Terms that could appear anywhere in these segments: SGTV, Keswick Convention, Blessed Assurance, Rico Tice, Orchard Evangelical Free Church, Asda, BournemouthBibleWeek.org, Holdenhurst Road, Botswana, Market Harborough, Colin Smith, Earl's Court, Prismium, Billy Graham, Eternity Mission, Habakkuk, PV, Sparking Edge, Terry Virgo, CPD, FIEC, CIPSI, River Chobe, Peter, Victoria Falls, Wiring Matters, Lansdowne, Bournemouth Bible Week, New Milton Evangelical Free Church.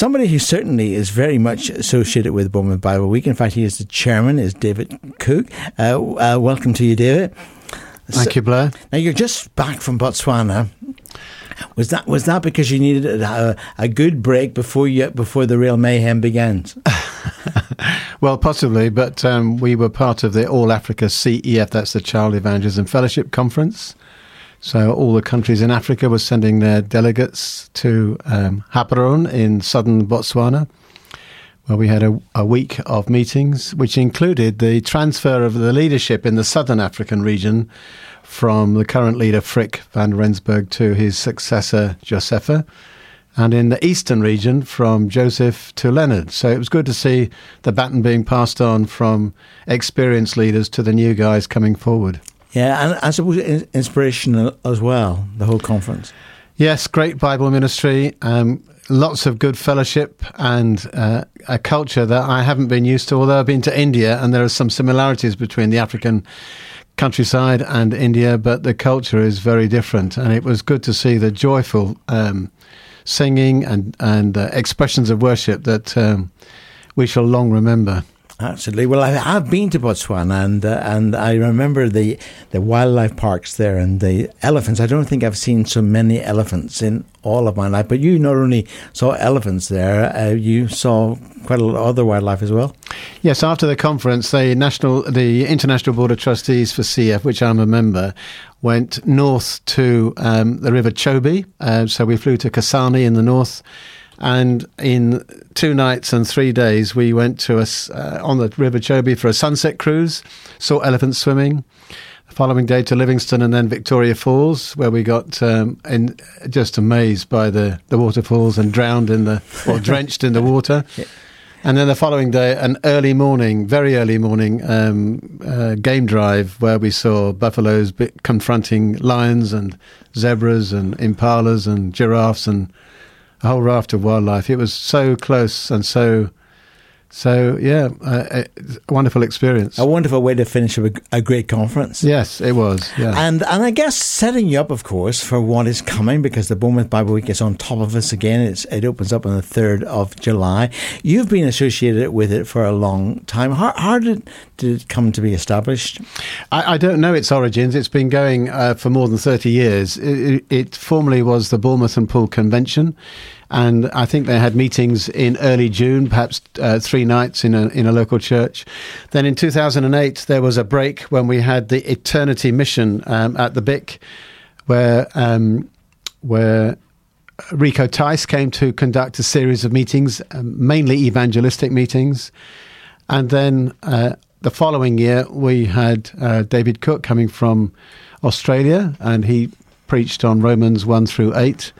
Somebody who certainly is very much associated with Bournemouth Bible Week, in fact, he is the chairman, is David Cook. Welcome to you, David. Thank you, Blair. Now, you're just back from Botswana. Was that because you needed a good break before the real mayhem begins? Well, possibly, but we were part of the All Africa CEF, that's the Child Evangelism Fellowship Conference. So all the countries in Africa were sending their delegates to Gaborone in southern Botswana, where we had a week of meetings, which included the transfer of the leadership in the southern African region from the current leader, Frick van Rensburg, to his successor, Josepha, and in the eastern region from Joseph to Leonard. So it was good to see the baton being passed on from experienced leaders to the new guys coming forward. Yeah, and I suppose inspirational as well, the whole conference. Yes, great Bible ministry, lots of good fellowship, and a culture that I haven't been used to, although I've been to India, and there are some similarities between the African countryside and India, but the culture is very different, and it was good to see the joyful singing and expressions of worship that we shall long remember. Absolutely. Well, I have been to Botswana, and I remember the wildlife parks there and the elephants. I don't think I've seen so many elephants in all of my life. But you not only saw elephants there, you saw quite a lot of other wildlife as well. Yes. After the conference, the International Board of Trustees for CF, which I'm a member, went north to the River Chobe. So we flew to Kasane in the north. And in 2 nights and 3 days, we went to on the River Chobe for a sunset cruise, saw elephants swimming. The following day to Livingstone and then Victoria Falls, where we got just amazed by the waterfalls and drenched in the water. Yeah. And then the following day, an early morning, very early morning game drive where we saw buffaloes confronting lions and zebras and impalas and giraffes and a whole raft of wildlife. It was so close and a wonderful experience. A wonderful way to finish a great conference. Yes, it was. Yeah. And I guess setting you up, of course, for what is coming, because the Bournemouth Bible Week is on top of us again. It opens up on the 3rd of July. You've been associated with it for a long time. How did it come to be established? I don't know its origins. It's been going for more than 30 years. It formerly was the Bournemouth and Poole Convention. And I think they had meetings in early June, perhaps 3 nights in a local church. Then in 2008, there was a break when we had the Eternity Mission at the BIC, where Rico Tice came to conduct a series of meetings, mainly evangelistic meetings. And then the following year, we had David Cook coming from Australia, and he preached on Romans 1-8.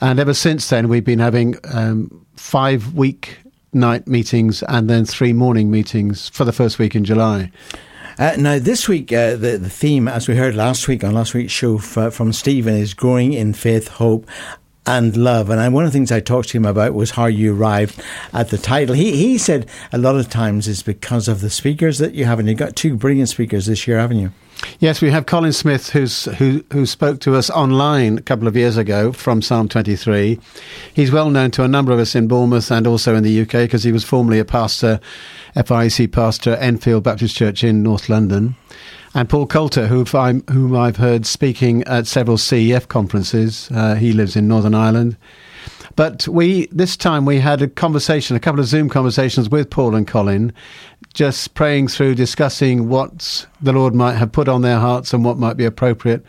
And ever since then, we've been having 5 weeknight meetings and then 3 morning meetings for the first week in July. Now, this week, the theme, as we heard last week on last week's show from Stephen, is growing in faith, hope and love. And one of the things I talked to him about was how you arrived at the title. He said a lot of times it's because of the speakers that you have, and you've got 2 brilliant speakers this year, haven't you? Yes, we have Colin Smith, who spoke to us online a couple of years ago from Psalm 23. He's well known to a number of us in Bournemouth and also in the UK because he was formerly a pastor, FIEC pastor, Enfield Baptist Church in North London. And Paul Coulter, whom I've heard speaking at several CEF conferences. He lives in Northern Ireland. But this time we had a couple of Zoom conversations with Paul and Colin, just praying through, discussing what the Lord might have put on their hearts and what might be appropriate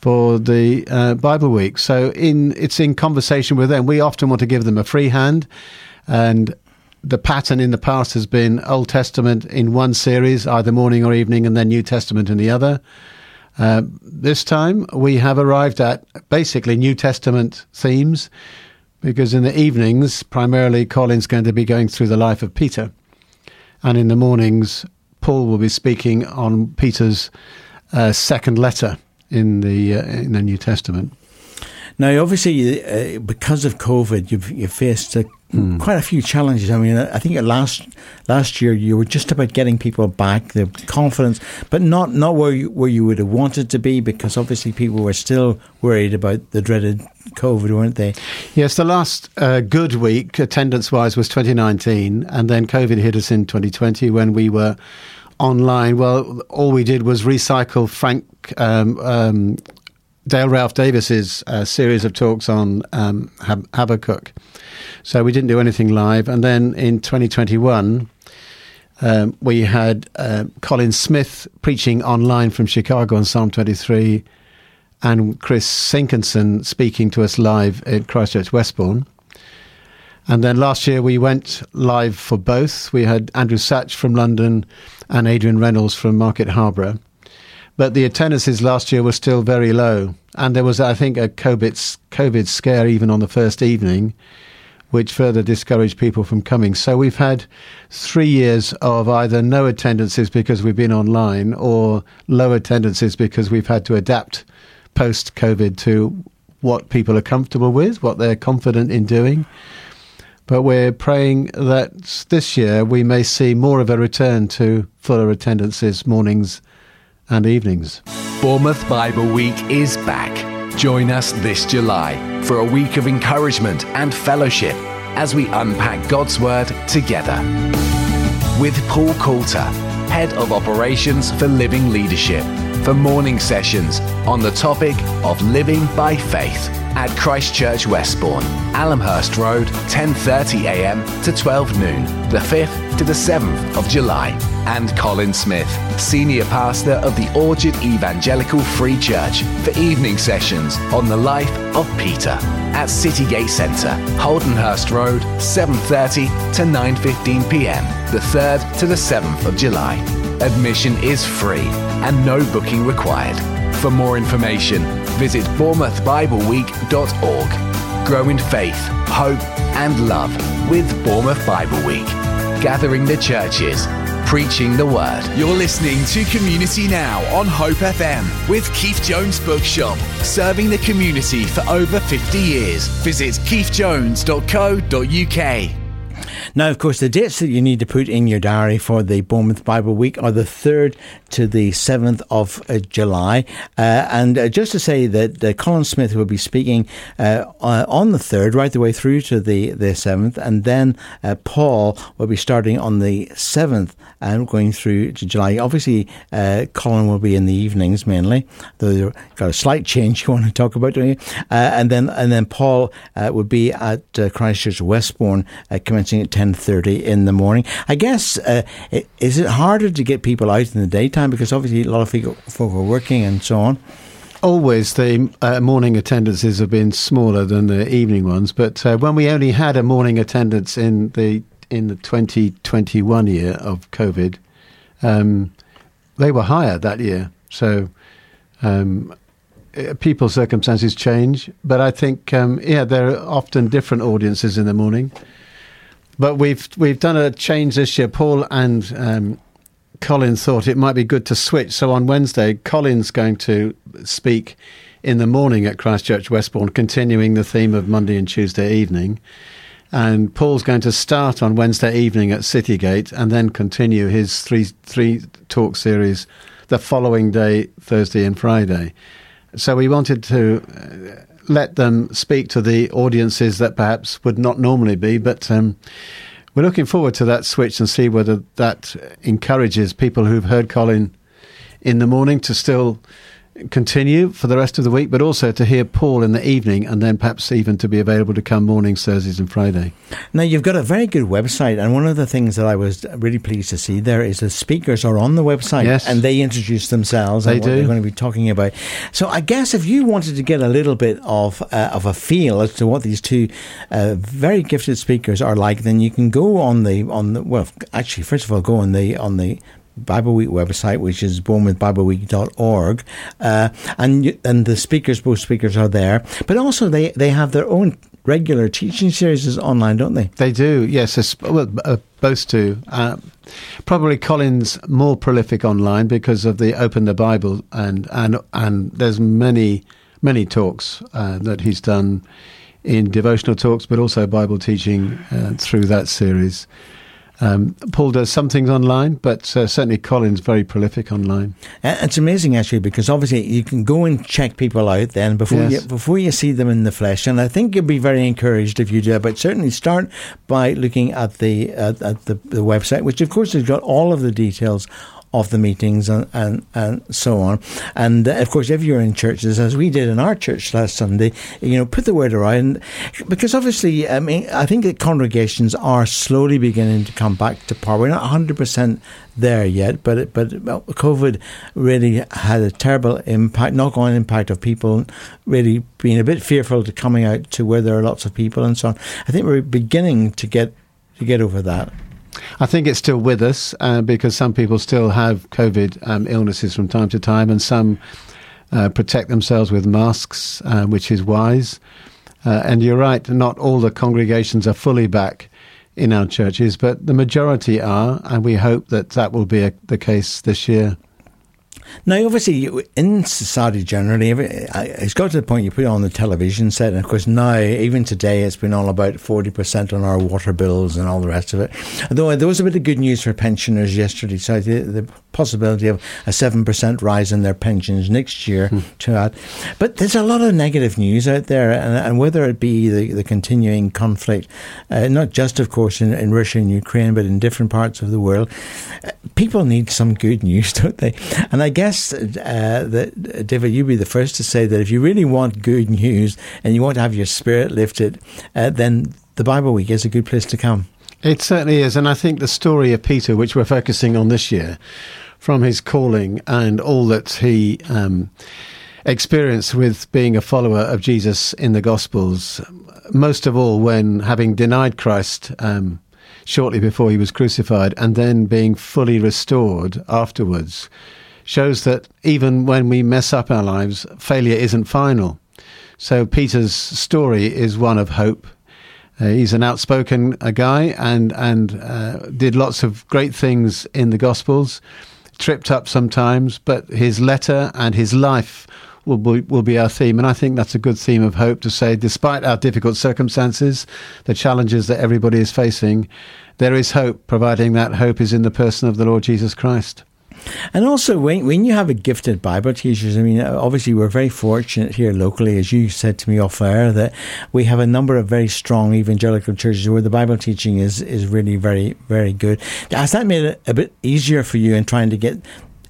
for the Bible Week. So it's in conversation with them. We often want to give them a free hand, and the pattern in the past has been Old Testament in one series, either morning or evening, and then New Testament in the other. This time we have arrived at basically New Testament themes, because in the evenings, primarily, Colin's going to be going through the life of Peter. And in the mornings, Paul will be speaking on Peter's second letter in the New Testament. Now, obviously, because of COVID, you've faced a quite a few challenges. I mean, I think last year you were just about getting people back, the confidence, but not where you would have wanted to be, because obviously people were still worried about the dreaded COVID, weren't they? Yes, the last good week, attendance-wise, was 2019, and then COVID hit us in 2020 when we were online. Well, all we did was recycle Dale Ralph Davis's series of talks on Habakkuk. So we didn't do anything live. And then in 2021, we had Colin Smith preaching online from Chicago on Psalm 23, and Chris Sinkinson speaking to us live at Christchurch Westbourne. And then last year we went live for both. We had Andrew Satch from London and Adrian Reynolds from Market Harborough. But the attendances last year were still very low. And there was, I think, a COVID scare even on the first evening, which further discouraged people from coming. So we've had 3 years of either no attendances because we've been online, or low attendances because we've had to adapt post-COVID to what people are comfortable with, what they're confident in doing. But we're praying that this year we may see more of a return to fuller attendances, mornings and evenings. Bournemouth Bible Week is back. Join us this July for a week of encouragement and fellowship as we unpack God's Word together. With Paul Coulter, Head of Operations for Living Leadership, for morning sessions on the topic of living by faith at Christchurch Westbourne, Almhurst Road, 10:30 a.m. to 12 noon, the 5th to the 7th of July. And Colin Smith, Senior Pastor of the Orchard Evangelical Free Church, for evening sessions on the life of Peter at Citygate Centre, Holdenhurst Road, 7:30 to 9:15 p.m, the 3rd to the 7th of July. Admission is free and no booking required. For more information, visit BournemouthBibleWeek.org. Grow in faith, hope and love with Bournemouth Bible Week. Gathering the churches, preaching the word. You're listening to Community Now on Hope FM with Keith Jones Bookshop, serving the community for over 50 years. Visit KeithJones.co.uk. Now, of course, the dates that you need to put in your diary for the Bournemouth Bible Week are the 3rd to the 7th of July. And just to say that Colin Smith will be speaking on the 3rd, right the way through to the 7th. And then Paul will be starting on the 7th and going through to July. Obviously, Colin will be in the evenings mainly, though you've got a slight change you want to talk about, don't you? And then Paul would be at Christchurch Westbourne, commencing at 10:30 in the morning. I guess, is it harder to get people out in the daytime? Because obviously a lot of folk are working and so on. Always the morning attendances have been smaller than the evening ones. But when we only had a morning attendance in the 2021 year of COVID, they were higher that year. So people's circumstances change. But I think, there are often different audiences in the morning. But we've done a change this year. Paul and Colin thought it might be good to switch. So on Wednesday, Colin's going to speak in the morning at Christchurch Westbourne, continuing the theme of Monday and Tuesday evening. And Paul's going to start on Wednesday evening at Citygate and then continue his three talk series the following day, Thursday and Friday. So we wanted to let them speak to the audiences that perhaps would not normally be, but we're looking forward to that switch and see whether that encourages people who've heard Colin in the morning to still continue for the rest of the week, but also to hear Paul in the evening, and then perhaps even to be available to come mornings, Thursdays and Friday. Now, you've got a very good website, and one of the things that I was really pleased to see there is the speakers are on the website. Yes. And they introduce themselves and what they're going to be talking about. So I guess if you wanted to get a little bit of a feel as to what these two very gifted speakers are like, then you can go on the Bible Week website, which is BournemouthBibleWeek.org, and both speakers are there, but also they have their own regular teaching series online, don't they? They do, yes. Well, both two. Probably Colin's more prolific online because of the Open the Bible, and there's many talks that he's done in devotional talks, but also Bible teaching through that series. Paul does some things online, but certainly Colin's very prolific online. It's amazing, actually, because obviously you can go and check people out then before you see them in the flesh. And I think you'll be very encouraged if you do. But certainly start by looking at the website, which of course has got all of the details of the meetings and so on. And of course, if you're in churches, as we did in our church last Sunday, you know, put the word around, because obviously, I mean, I think that congregations are slowly beginning to come back to par. We're not 100% there yet, but COVID really had a terrible impact, knock-on impact of people really being a bit fearful to coming out to where there are lots of people and so on. I think we're beginning to get over that. I think it's still with us because some people still have COVID illnesses from time to time, and some protect themselves with masks, which is wise. And you're right, not all the congregations are fully back in our churches, but the majority are, and we hope that will be the case this year. Now, obviously, in society generally, it's got to the point you put it on the television set, and of course now, even today, it's been all about 40% on our water bills and all the rest of it. Although there was a bit of good news for pensioners yesterday, so the possibility of a 7% rise in their pensions next year to add. But there's a lot of negative news out there, and whether it be the continuing conflict, not just, of course, in Russia and Ukraine, but in different parts of the world, people need some good news, don't they? And I guess, that, David, you'd be the first to say that if you really want good news and you want to have your spirit lifted, then the Bible Week is a good place to come. It certainly is. And I think the story of Peter, which we're focusing on this year, from his calling and all that he experienced with being a follower of Jesus in the Gospels, most of all when having denied Christ shortly before he was crucified and then being fully restored afterwards, shows that even when we mess up our lives, failure isn't final. So Peter's story is one of hope. He's an outspoken guy and did lots of great things in the Gospels, tripped up sometimes, but his letter and his life will be our theme. And I think that's a good theme of hope, to say, despite our difficult circumstances, the challenges that everybody is facing, there is hope, providing that hope is in the person of the Lord Jesus Christ. And also, when you have a gifted Bible teachers, I mean, obviously we're very fortunate here locally, as you said to me off air, that we have a number of very strong evangelical churches where the Bible teaching is really very, very good. Has that made it a bit easier for you in trying to get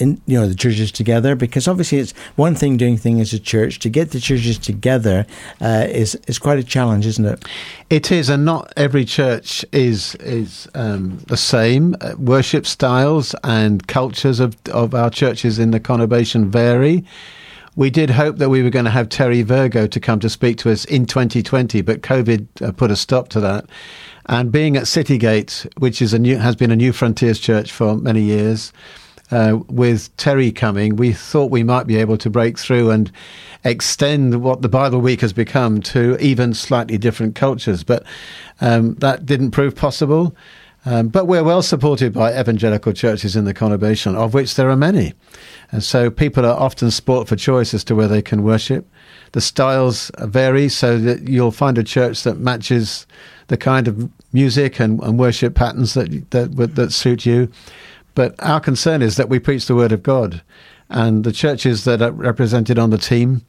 in, you know, the churches together? Because obviously it's one thing doing things as a church. To get the churches together is quite a challenge, isn't it? It is, and not every church is the same. Worship styles and cultures of our churches in the conurbation vary. We did hope that we were going to have Terry Virgo to come to speak to us in 2020, but COVID put a stop to that. And being at Citygate, which has been a New Frontiers church for many years, with Terry coming, we thought we might be able to break through and extend what the Bible Week has become to even slightly different cultures. But that didn't prove possible. But we're well supported by evangelical churches in the conurbation, of which there are many. And so people are often sport for choice as to where they can worship. The styles vary, so that you'll find a church that matches the kind of music and worship patterns that suit you. But our concern is that we preach the word of God, and the churches that are represented on the team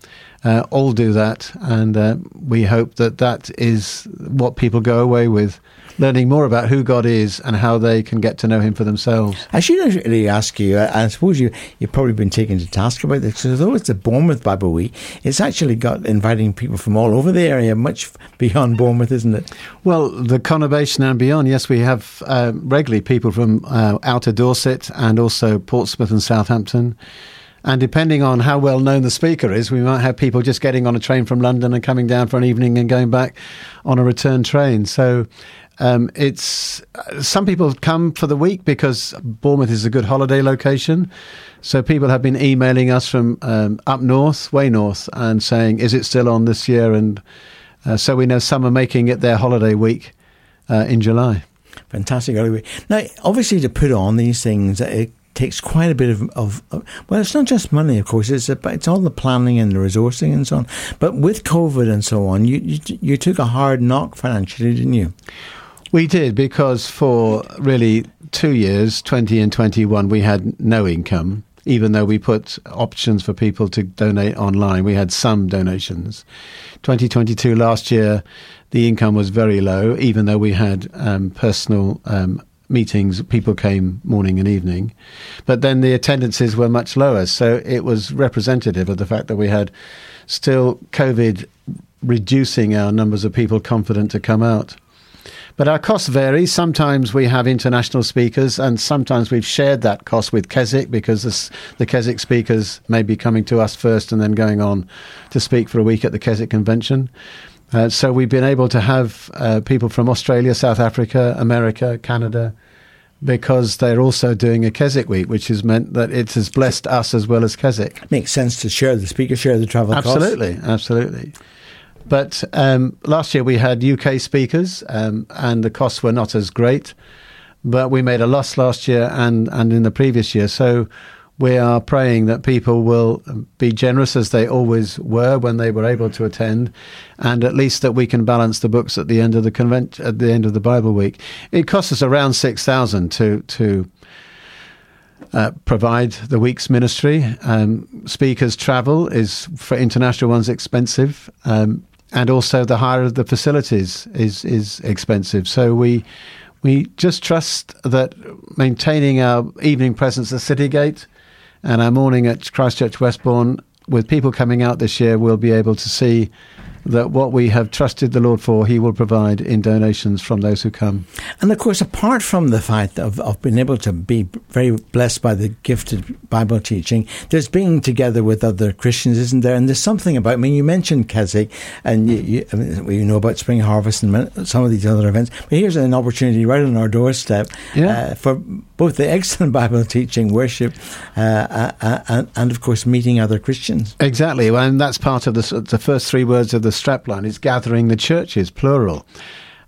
all do that. And we hope that is what people go away with, learning more about who God is and how they can get to know him for themselves. I should actually ask you, I suppose you've probably been taken to task about this, because although it's the Bournemouth Bible Week, it's actually got inviting people from all over the area, much beyond Bournemouth, isn't it? Well, the conurbation and beyond, yes, we have regularly people from outer Dorset and also Portsmouth and Southampton. And depending on how well known the speaker is, we might have people just getting on a train from London and coming down for an evening and going back on a return train. So it's some people come for the week because Bournemouth is a good holiday location. So people have been emailing us from up north, way north, and saying, is it still on this year? And so we know some are making it their holiday week in July. Fantastic. Now, obviously, to put on these things, it takes quite a bit of well, it's not just money, of course. It's all the planning and the resourcing and so on. But with COVID and so on, you took a hard knock financially, didn't you? We did, because for really 2 years, 20 and 21, we had no income, even though we put options for people to donate online. We had some donations. 2022, last year, the income was very low, even though we had personal meetings. People came morning and evening, but then the attendances were much lower. So it was representative of the fact that we had still COVID reducing our numbers of people confident to come out. But our costs vary. Sometimes we have international speakers, and sometimes we've shared that cost with Keswick, because the Keswick speakers may be coming to us first and then going on to speak for a week at the Keswick Convention. So we've been able to have people from Australia, South Africa, America, Canada, because they're also doing a Keswick week, which has meant that it has blessed us as well as Keswick. Makes sense to share the speaker, share the travel costs. Absolutely. But last year we had UK speakers, and the costs were not as great, but we made a loss last year and in the previous year. So we are praying that people will be generous, as they always were when they were able to attend, and at least that we can balance the books at the end of the convention, at the end of the Bible week. It costs us around $6,000 to provide the week's ministry. Speakers' travel is, for international ones, expensive. And also the hire of the facilities is expensive. So we just trust that maintaining our evening presence at Citygate and our morning at Christchurch Westbourne, with people coming out this year, we'll be able to see that what we have trusted the Lord for, he will provide in donations from those who come. And of course, apart from the fact of being able to be very blessed by the gifted Bible teaching, there's being together with other Christians, isn't there? And there's something about, I mean, you mentioned Keswick, and you know about Spring Harvest and some of these other events, but here's an opportunity right on our doorstep for both the excellent Bible teaching, worship, and of course meeting other Christians. Exactly, and that's part of the first three words of the strapline is gathering the churches, plural.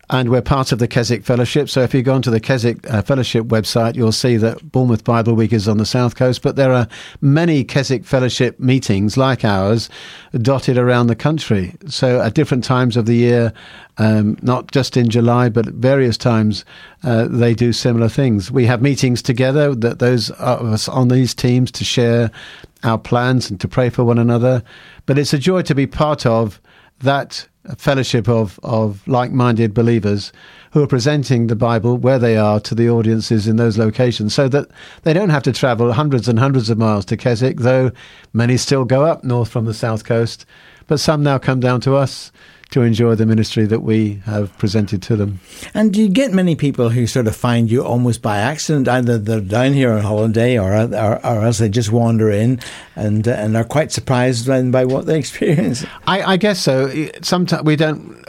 And we're part of the Keswick Fellowship. So if you go onto the Keswick Fellowship website, you'll see that Bournemouth Bible Week is on the South Coast, but there are many Keswick Fellowship meetings like ours dotted around the country. So at different times of the year, not just in July, but various times, they do similar things. We have meetings together, that those of us on these teams, to share our plans and to pray for one another. But it's a joy to be part of that fellowship of like-minded believers who are presenting the Bible where they are to the audiences in those locations, so that they don't have to travel hundreds and hundreds of miles to Keswick, though many still go up north from the South Coast, but some now come down to us to enjoy the ministry that we have presented to them. And do you get many people who sort of find you almost by accident? Either they're down here on holiday or else they just wander in and are quite surprised by what they experience. I guess so. Sometimes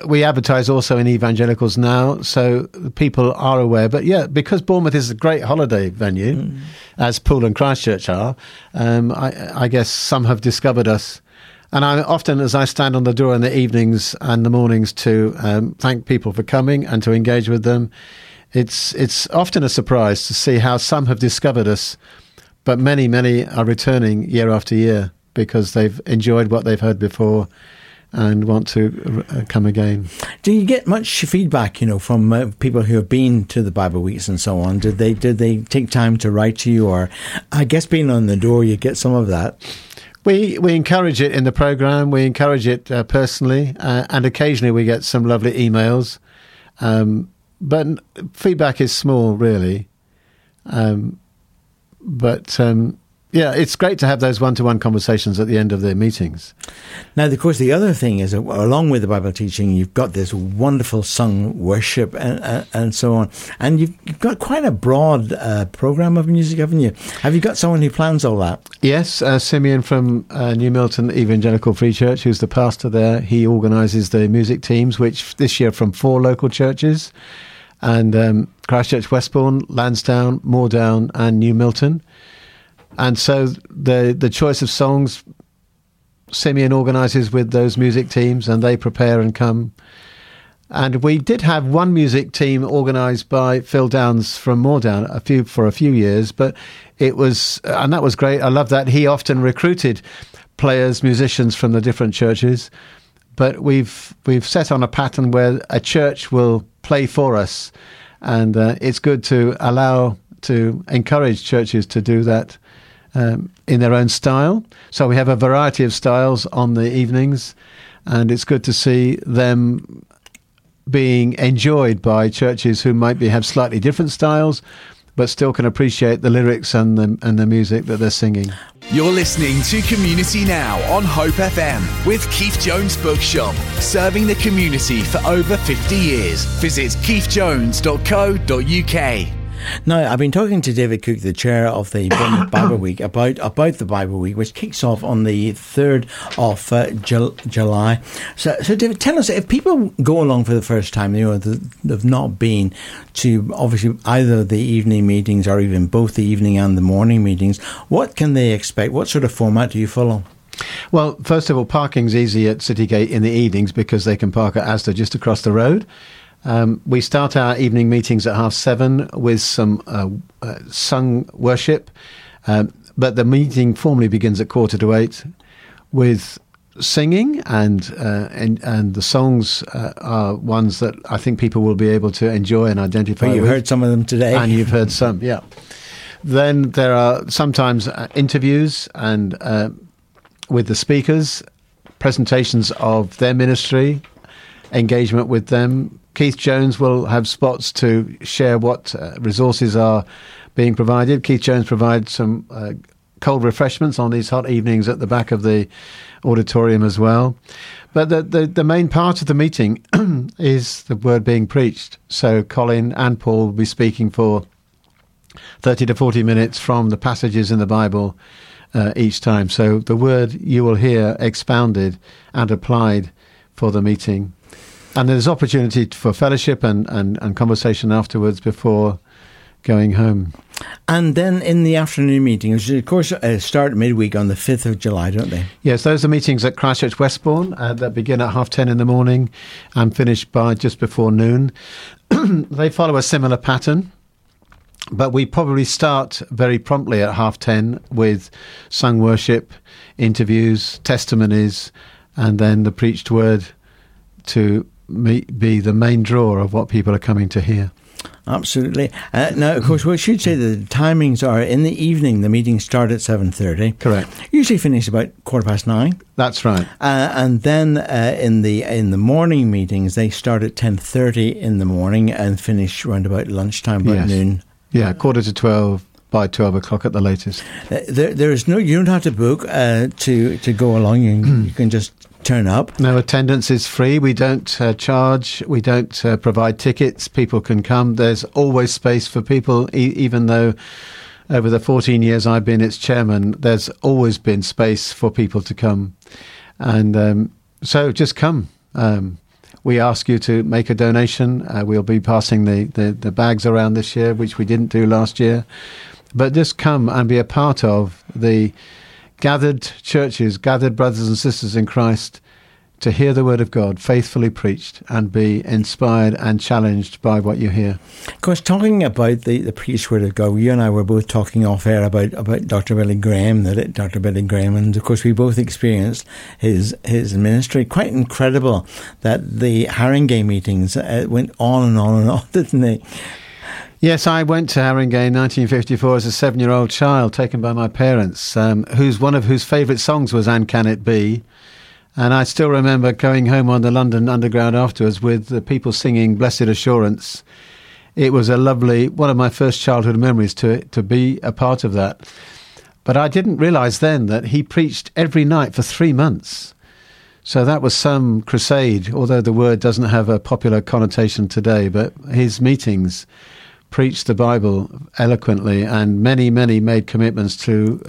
we advertise also in evangelicals now, so people are aware. But yeah, because Bournemouth is a great holiday venue, as Poole and Christchurch are, I guess some have discovered us. And I often, as I stand on the door in the evenings and the mornings to thank people for coming and to engage with them, it's often a surprise to see how some have discovered us, but many are returning year after year because they've enjoyed what they've heard before and want to come again. Do you get much feedback, from people who have been to the Bible Weeks and so on? Did they take time to write to you? Or I guess being on the door, you get some of that. We encourage it in the programme, we encourage it personally, and occasionally we get some lovely emails. But feedback is small, really. Yeah, it's great to have those one-to-one conversations at the end of their meetings. Now, of course, the other thing is, along with the Bible teaching, you've got this wonderful sung worship and so on. And you've got quite a broad programme of music, haven't you? Have you got someone who plans all that? Yes, Simeon from New Milton Evangelical Free Church, who's the pastor there. He organises the music teams, which this year from 4 local churches, and Christchurch Westbourne, Lansdowne, Moordown and New Milton. And so the choice of songs, Simeon organises with those music teams, and they prepare and come. And we did have one music team organised by Phil Downs from Moordown for a few years, but it was, and that was great. I love that. He often recruited players, musicians from the different churches, but we've set on a pattern where a church will play for us, and it's good to encourage churches to do that in their own style. So we have a variety of styles on the evenings, and it's good to see them being enjoyed by churches who might have slightly different styles, but still can appreciate the lyrics and the music that they're singing. You're listening to Community Now on Hope FM with Keith Jones Bookshop, serving the community for over 50 years. Visit KeithJones.co.uk. Now, I've been talking to David Cook, the chair of the Bournemouth Bible Week, about the Bible Week, which kicks off on the 3rd of July. So, David, tell us, if people go along for the first time, they've not been to, obviously, either the evening meetings or even both the evening and the morning meetings, what can they expect? What sort of format do you follow? Well, first of all, parking's easy at City Gate in the evenings because they can park at Asda just across the road. We start our evening meetings at 7:30 with some sung worship, but the meeting formally begins at 7:45 with singing, and the songs are ones that I think people will be able to enjoy and identify with. You've heard some of them today. And you've heard some, yeah. Then there are sometimes interviews and with the speakers, presentations of their ministry, engagement with them. Keith Jones will have spots to share what resources are being provided. Keith Jones provides some cold refreshments on these hot evenings at the back of the auditorium as well. But the main part of the meeting is the word being preached. So Colin and Paul will be speaking for 30 to 40 minutes from the passages in the Bible each time. So the word you will hear expounded and applied for the meeting. And there's opportunity for fellowship and conversation afterwards before going home. And then in the afternoon meetings, of course, start midweek on the 5th of July, don't they? Yes, those are meetings at Christchurch Westbourne that begin at 10:30 in the morning and finish by just before noon. They follow a similar pattern, but we probably start very promptly at 10:30 with sung worship, interviews, testimonies, and then the preached word to be the main draw of what people are coming to hear. Absolutely. Now, of course, we should say that the timings are in the evening. The meetings start at 7:30. Correct. Usually finish about 9:15. That's right. And then in the morning meetings, they start at 10:30 in the morning and finish round about lunchtime, about noon. Yeah, 11:45. By 12 o'clock at the latest. There is no. You don't have to book to go along. You can just turn up. No, attendance is free. We don't charge. We don't provide tickets. People can come. There's always space for people, even though over the 14 years I've been its chairman, there's always been space for people to come. And so just come. We ask you to make a donation. We'll be passing the bags around this year, which we didn't do last year. But just come and be a part of the gathered churches, gathered brothers and sisters in Christ, to hear the word of God faithfully preached and be inspired and challenged by what you hear. Of course, talking about the preached word of God, you and I were both talking off air about Dr. Billy Graham, the late Dr. Billy Graham, and of course we both experienced his ministry. Quite incredible that the Harringay meetings went on and on and on, didn't they? Yes, I went to Harringay in 1954 as a 7-year-old child, taken by my parents, whose favourite songs was "And Can It Be?" And I still remember going home on the London Underground afterwards with the people singing "Blessed Assurance." It was one of my first childhood memories to be a part of that. But I didn't realise then that he preached every night for 3 months. So that was some crusade, although the word doesn't have a popular connotation today, but his meetings preached the Bible eloquently, and many, many made commitments to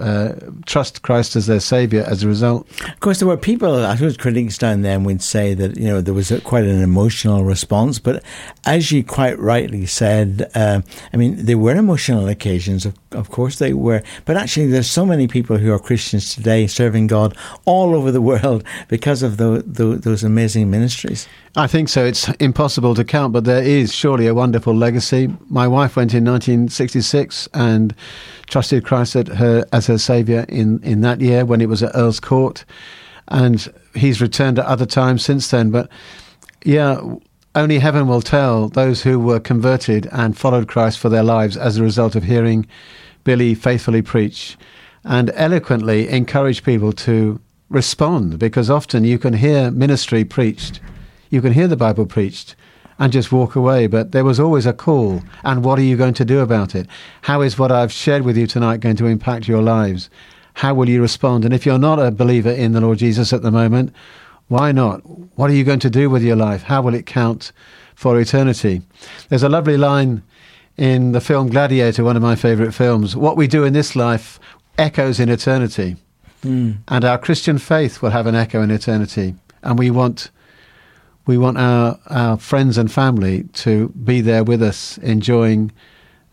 trust Christ as their saviour as a result. Of course, there were people, I suppose critics down then would say that, you know, there was quite an emotional response, but as you quite rightly said, I mean, there were emotional occasions, of course they were, but actually there's so many people who are Christians today serving God all over the world because of those amazing ministries. I think so. It's impossible to count, but there is surely a wonderful legacy. My wife went in 1966 and trusted Christ as her saviour in that year when it was at Earl's Court, and he's returned at other times since then. But yeah, only heaven will tell those who were converted and followed Christ for their lives as a result of hearing Billy faithfully preach and eloquently encourage people to respond, because often you can hear ministry preached, you can hear the Bible preached, and just walk away. But there was always a call. And what are you going to do about it? How is what I've shared with you tonight going to impact your lives? How will you respond? And if you're not a believer in the Lord Jesus at the moment, why not? What are you going to do with your life? How will it count for eternity? There's a lovely line in the film Gladiator, one of my favourite films. What we do in this life echoes in eternity. Mm. And our Christian faith will have an echo in eternity. And we want our friends and family to be there with us, enjoying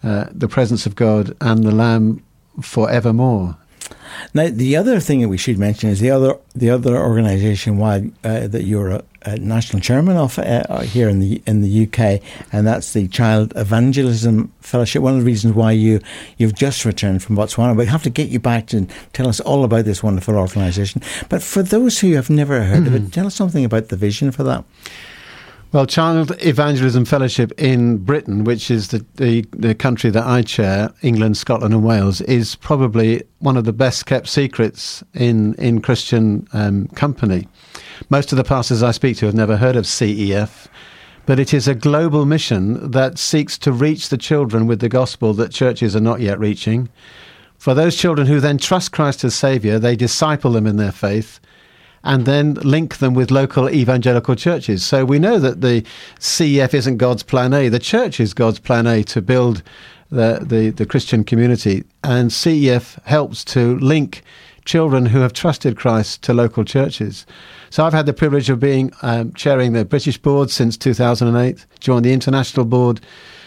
the presence of God and the Lamb forevermore. Now, the other thing that we should mention is the other organisation wide that you're a national chairman of here in the UK, and that's the Child Evangelism Fellowship. One of the reasons why you've just returned from Botswana. We have to get you back to tell us all about this wonderful organisation. But for those who have never heard of it, tell us something about the vision for that. Well, Child Evangelism Fellowship in Britain, which is the country that I chair, England, Scotland and Wales, is probably one of the best kept secrets in Christian company. Most of the pastors I speak to have never heard of CEF, but it is a global mission that seeks to reach the children with the gospel that churches are not yet reaching. For those children who then trust Christ as Saviour, they disciple them in their faith, and then link them with local evangelical churches. So we know that the CEF isn't God's plan A. The church is God's plan A to build the Christian community. And CEF helps to link children who have trusted Christ to local churches. So I've had the privilege of being chairing the British board since 2008, joined the international board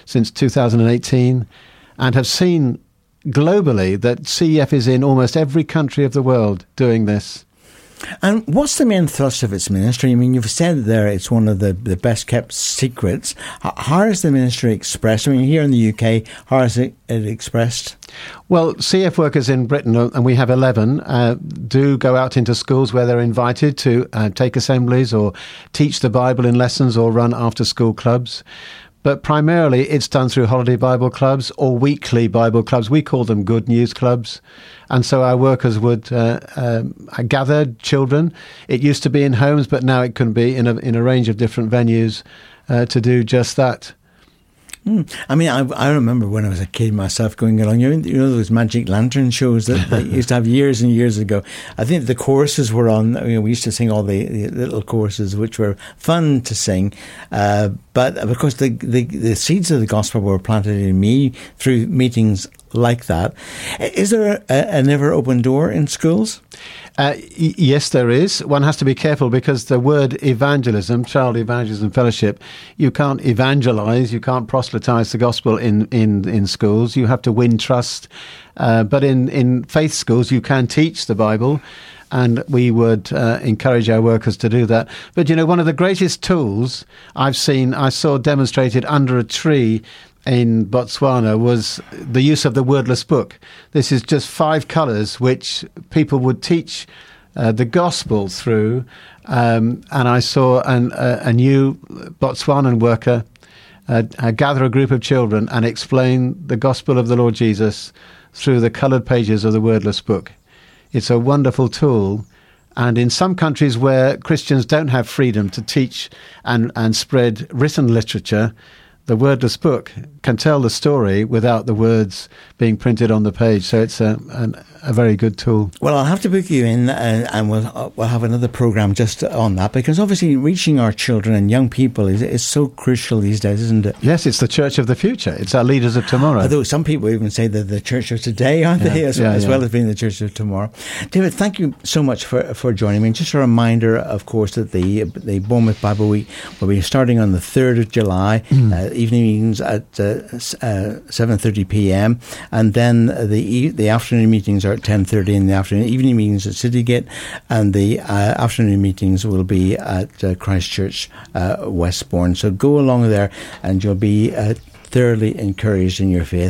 since 2018, and have seen globally that CEF is in almost every country of the world doing this. And what's the main thrust of its ministry? I mean, you've said there it's one of the best-kept secrets. How is the ministry expressed? I mean, here in the UK, how is it expressed? Well, CF workers in Britain, and we have 11, do go out into schools where they're invited to take assemblies or teach the Bible in lessons or run after-school clubs. But primarily it's done through holiday Bible clubs or weekly Bible clubs. We call them good news clubs. And so our workers would gather children. It used to be in homes, but now it can be in a range of different venues to do just that. I mean, I remember when I was a kid myself going along, you know those magic lantern shows that they used to have years and years ago. I think the choruses were on, you know, we used to sing all the little choruses, which were fun to sing. But of course, the seeds of the gospel were planted in me through meetings like that. Is there an ever-open door in schools? Yes, there is. One has to be careful because the word evangelism, Child Evangelism Fellowship, you can't evangelise, you can't proselytise the gospel in schools. You have to win trust. But in faith schools, you can teach the Bible, and we would encourage our workers to do that. But, you know, one of the greatest tools I've seen, I saw demonstrated under a tree in Botswana, was the use of the wordless book. This is just 5 colours which people would teach the gospel through. And I saw a new Botswanan worker gather a group of children and explain the gospel of the Lord Jesus through the coloured pages of the wordless book. It's a wonderful tool. And in some countries where Christians don't have freedom to teach and spread written literature, the wordless book can tell the story without the words being printed on the page. So it's a very good tool. Well, I'll have to book you in and we'll have another programme just on that, because obviously reaching our children and young people is so crucial these days, isn't it? Yes, it's the church of the future. It's our leaders of tomorrow. Although some people even say they're the church of today, aren't they? As well as being the church of tomorrow. David, thank you so much for joining me. And just a reminder, of course, that the Bournemouth Bible Week will be starting on the 3rd of July, evenings at 7:30 p.m. and then the afternoon meetings are at 10:30 in the afternoon, evening meetings at Citygate, and the afternoon meetings will be at Christchurch Westbourne. So go along there and you'll be thoroughly encouraged in your faith.